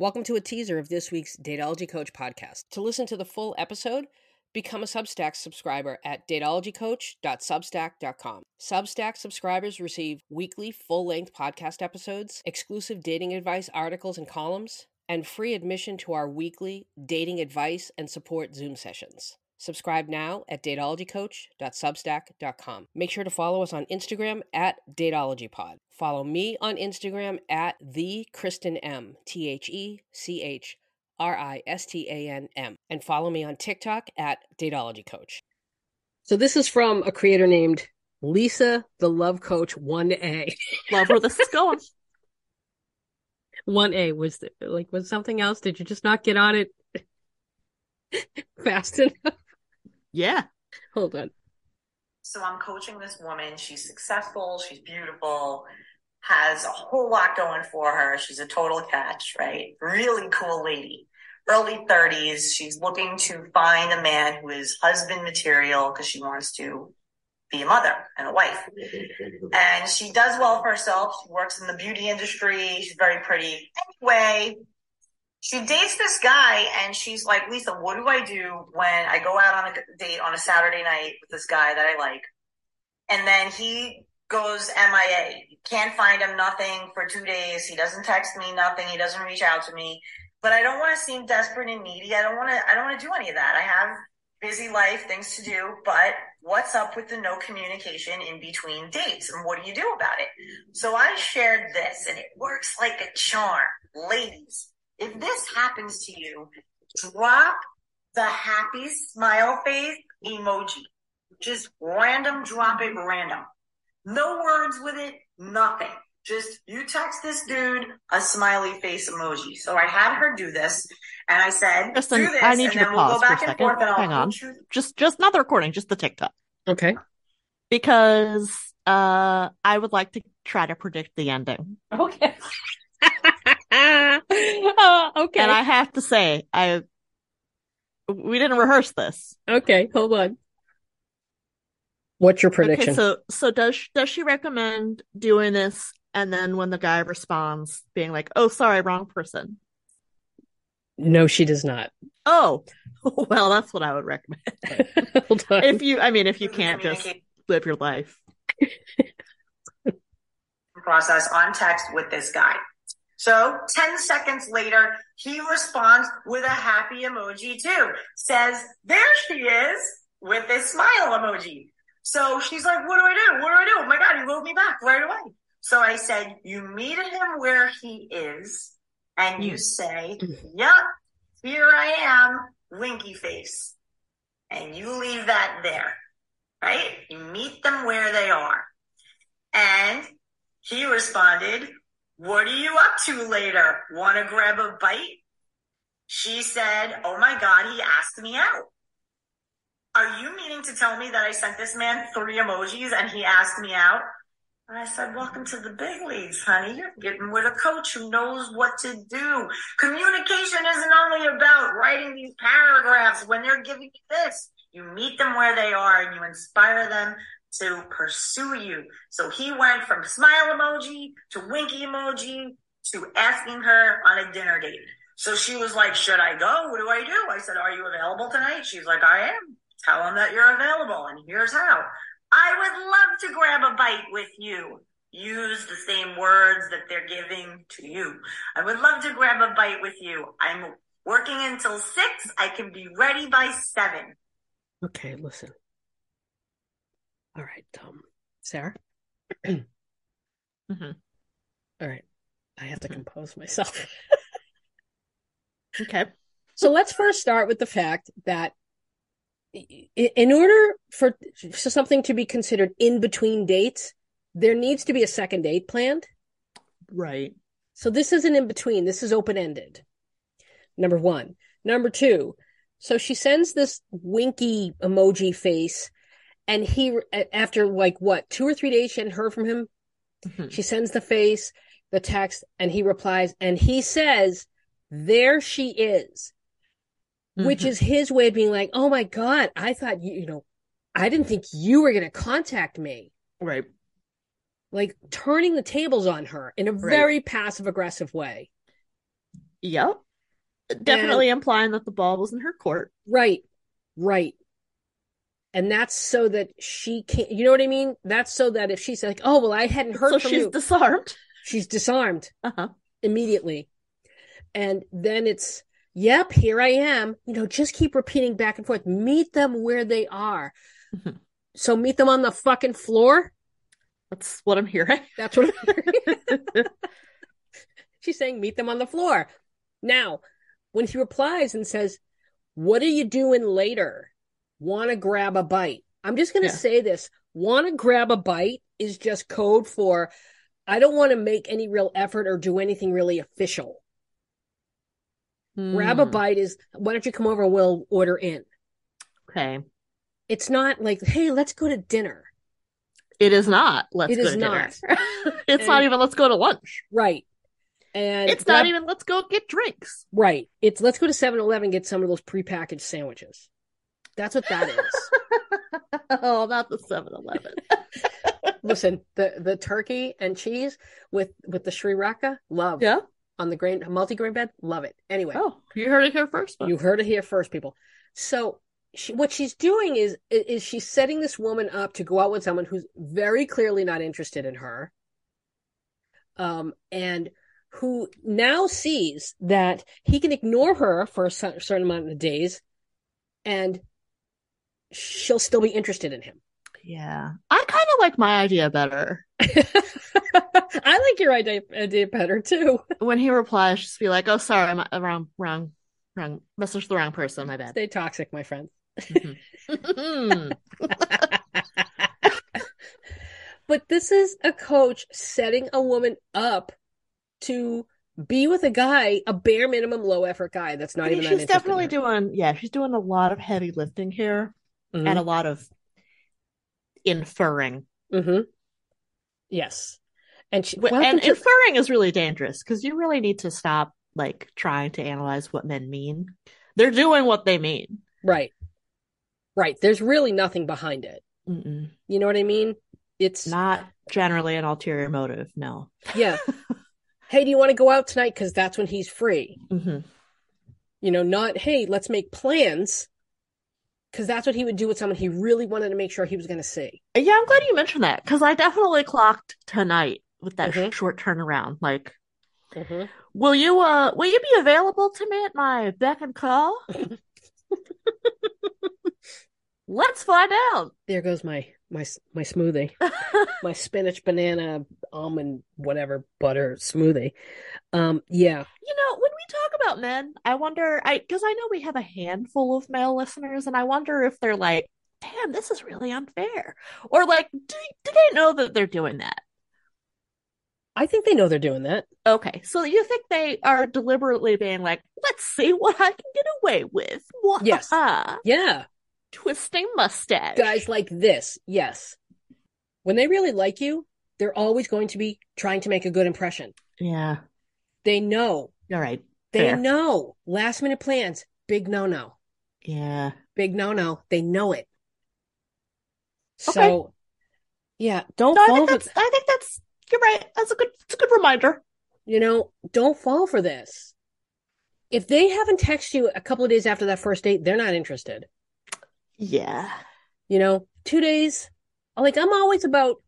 Welcome to a teaser of this week's Dateology Coach podcast. To listen to the full episode, become a Substack subscriber at dateologycoach.substack.com. Substack subscribers receive weekly full-length podcast episodes, exclusive dating advice articles and columns, and free admission to our weekly dating advice and support Zoom sessions. Subscribe now at dateologycoach.substack.com. Make sure to follow us on Instagram at dateologypod. Follow me on Instagram at thekhristanm, TheChristanm. And follow me on TikTok at dateologycoach. So this is from a creator named Lisa the Love Coach 1A. Love where this is going. 1A was something else. Did you just not get on it fast enough? Yeah. Hold on. So I'm coaching this woman. She's successful. She's beautiful. Has a whole lot going for her. She's a total catch, right? Really cool lady. Early 30s. She's looking to find a man who is husband material because she wants to be a mother and a wife. And she does well for herself. She works in the beauty industry. She's very pretty. Anyway, she dates this guy, and she's like, Lisa, what do I do when I go out on a date on a Saturday night with this guy that I like? And then he goes MIA. Can't find him, nothing for 2 days. He doesn't text me, nothing. He doesn't reach out to me. But I don't want to seem desperate and needy. I don't want to do any of that. I have busy life, things to do. But what's up with the no communication in between dates? And what do you do about it? So I shared this, and it works like a charm. Ladies, if this happens to you, drop the happy smile face emoji. Just random, drop it random. No words with it, nothing. Just you text this dude a smiley face emoji. So I had her do this, and I said, listen, do this, I need you to pause for a second. Hang on. Just not the recording, just the TikTok. Okay. Because I would like to try to predict the ending. Okay. Okay. And I have to say, we didn't rehearse this. Okay, hold on. What's your prediction? Okay, so does she recommend doing this, and then when the guy responds, being like, "Oh, sorry, wrong person"? No, she does not. Oh, well, that's what I would recommend. Hold on. If you can't just live your life. Process on text with this guy. So 10 seconds later, he responds with a happy emoji too. Says, there she is, with this smile emoji. So she's like, what do I do? What do I do? Oh my God, he wrote me back right away. So I said, you meet him where he is, and you say, yep, here I am, winky face. And you leave that there, right? You meet them where they are. And he responded, what are you up to later? Want to grab a bite? She said, oh my God, he asked me out. Are you meaning to tell me that I sent this man 3 emojis and he asked me out? And I said, welcome to the big leagues, honey. You're getting with a coach who knows what to do. Communication isn't only about writing these paragraphs when they're giving you this. You meet them where they are and you inspire them to pursue you. So he went from smile emoji to winky emoji to asking her on a dinner date. So she was like, should I go? What do I do? I said, are you available tonight? She's like, I am. Tell him that you're available, and here's how. I would love to grab a bite with you. Use the same words that they're giving to you. I would love to grab a bite with you. I'm working until 6. I can be ready by 7. Okay, listen. All right, Sarah. Mm-hmm. All right, I have to compose myself. Okay. So let's first start with the fact that in order for something to be considered in between dates, there needs to be a second date planned. Right. So this isn't in between. This is open-ended. Number one. Number two. So she sends this winky emoji face. And he, after 2 or 3 days, she hadn't heard from him. Mm-hmm. She sends the text, and he replies. And he says, there she is, which is his way of being like, oh, my God, I thought, I didn't think you were going to contact me. Right. Like turning the tables on her in a very passive aggressive way. Yep. Definitely and, implying that the ball was in her court. Right. Right. And that's so that she can't, you know what I mean? That's so that if she's like, oh, well, I hadn't heard so from you. So she's disarmed. She's disarmed immediately. And then it's, yep, here I am. You know, just keep repeating back and forth. Meet them where they are. Mm-hmm. So meet them on the fucking floor. That's what I'm hearing. That's what I'm hearing. She's saying, meet them on the floor. Now, when he replies and says, what are you doing later? Want to grab a bite? I'm just going to say this. Want to grab a bite is just code for, I don't want to make any real effort or do anything really official. Mm. Grab a bite is, why don't you come over and we'll order in? Okay. It's not like, hey, let's go to dinner. It is not. Let's go to dinner. It's not even let's go to lunch. Right. And it's not even let's go get drinks. Right. It's let's go to 7-Eleven and get some of those prepackaged sandwiches. That's what that is. Oh, not the 7-Eleven. Listen, the turkey and cheese with the Sri Raka, love. Yeah. On the grain, multi-grain bed, love it. Anyway. Oh, you heard it here first. You heard it here first, people. So what she's doing is she's setting this woman up to go out with someone who's very clearly not interested in her. And who now sees that he can ignore her for a certain amount of days and she'll still be interested in him. Yeah. I kind of like my idea better. I like your idea better too. When he replies, just be like, oh, sorry, I'm wrong. Message the wrong person. My bad. Stay toxic, my friend. But this is a coach setting a woman up to be with a guy, a bare minimum, low effort guy. That's not even. She's definitely doing. Yeah, she's doing a lot of heavy lifting here, and a lot of inferring. Mm-hmm. Yes, and inferring is really dangerous because you really need to stop like trying to analyze what men mean. They're doing what they mean. Right. Right. There's really nothing behind it. Mm-mm. You know what I mean? It's not generally an ulterior motive. No. Yeah. Hey, do you want to go out tonight? Because that's when he's free. Mm-hmm. You know, not, hey, let's make plans. Because that's what he would do with someone he really wanted to make sure he was going to see. Yeah, I'm glad you mentioned that. Because I definitely clocked tonight with that short turnaround. Like, will you be available to me at my beck and call? Let's find out. There goes my smoothie. My spinach, banana, almond, whatever, butter smoothie. Yeah. You know, when we talk about men, I wonder, because I know we have a handful of male listeners, and I wonder if they're like, damn, this is really unfair. Or like, do they know that they're doing that? I think they know they're doing that. Okay. So you think they are deliberately being like, let's see what I can get away with. Yes. Yeah. Twisting mustache guys like this. Yes, when they really like you, they're always going to be trying to make a good impression. Yeah, they know. All right, fair. They know last minute plans, big no-no. Yeah, big no-no. They know it. Okay. So yeah, don't fall for this. I think that's, you're right, that's a good reminder. You know, don't fall for this. If they haven't texted you a couple of days after that first date, they're not interested. Yeah. You know, 2 days, like, I'm always about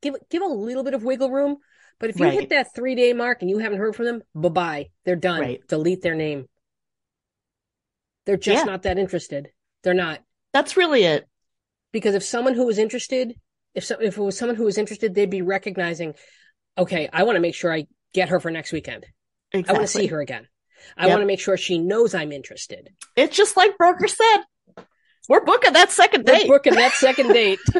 give a little bit of wiggle room, but if you hit that 3-day mark and you haven't heard from them, bye-bye. They're done. Right. Delete their name. They're just not that interested. They're not. That's really it. Because if it was someone who was interested, they'd be recognizing, okay, I want to make sure I get her for next weekend. Exactly. I want to see her again. I want to make sure she knows I'm interested. It's just like Broker said. We're booking that second date.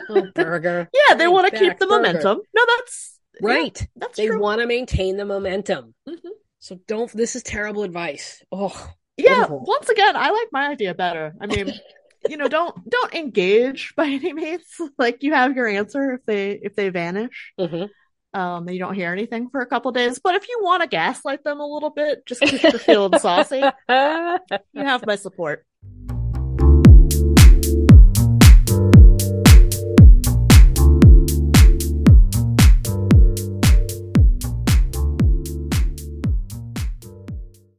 Oh, Burger. Yeah, they want to keep the momentum. No, that's right. Yeah, that's true. They want to maintain the momentum. Mm-hmm. So don't. This is terrible advice. Oh, yeah. Wonderful. Once again, I like my idea better. I mean, you know, don't engage by any means. Like, you have your answer if they vanish. Mm-hmm. You don't hear anything for a couple of days. But if you want to gaslight them a little bit, just keep the field saucy. You have my support.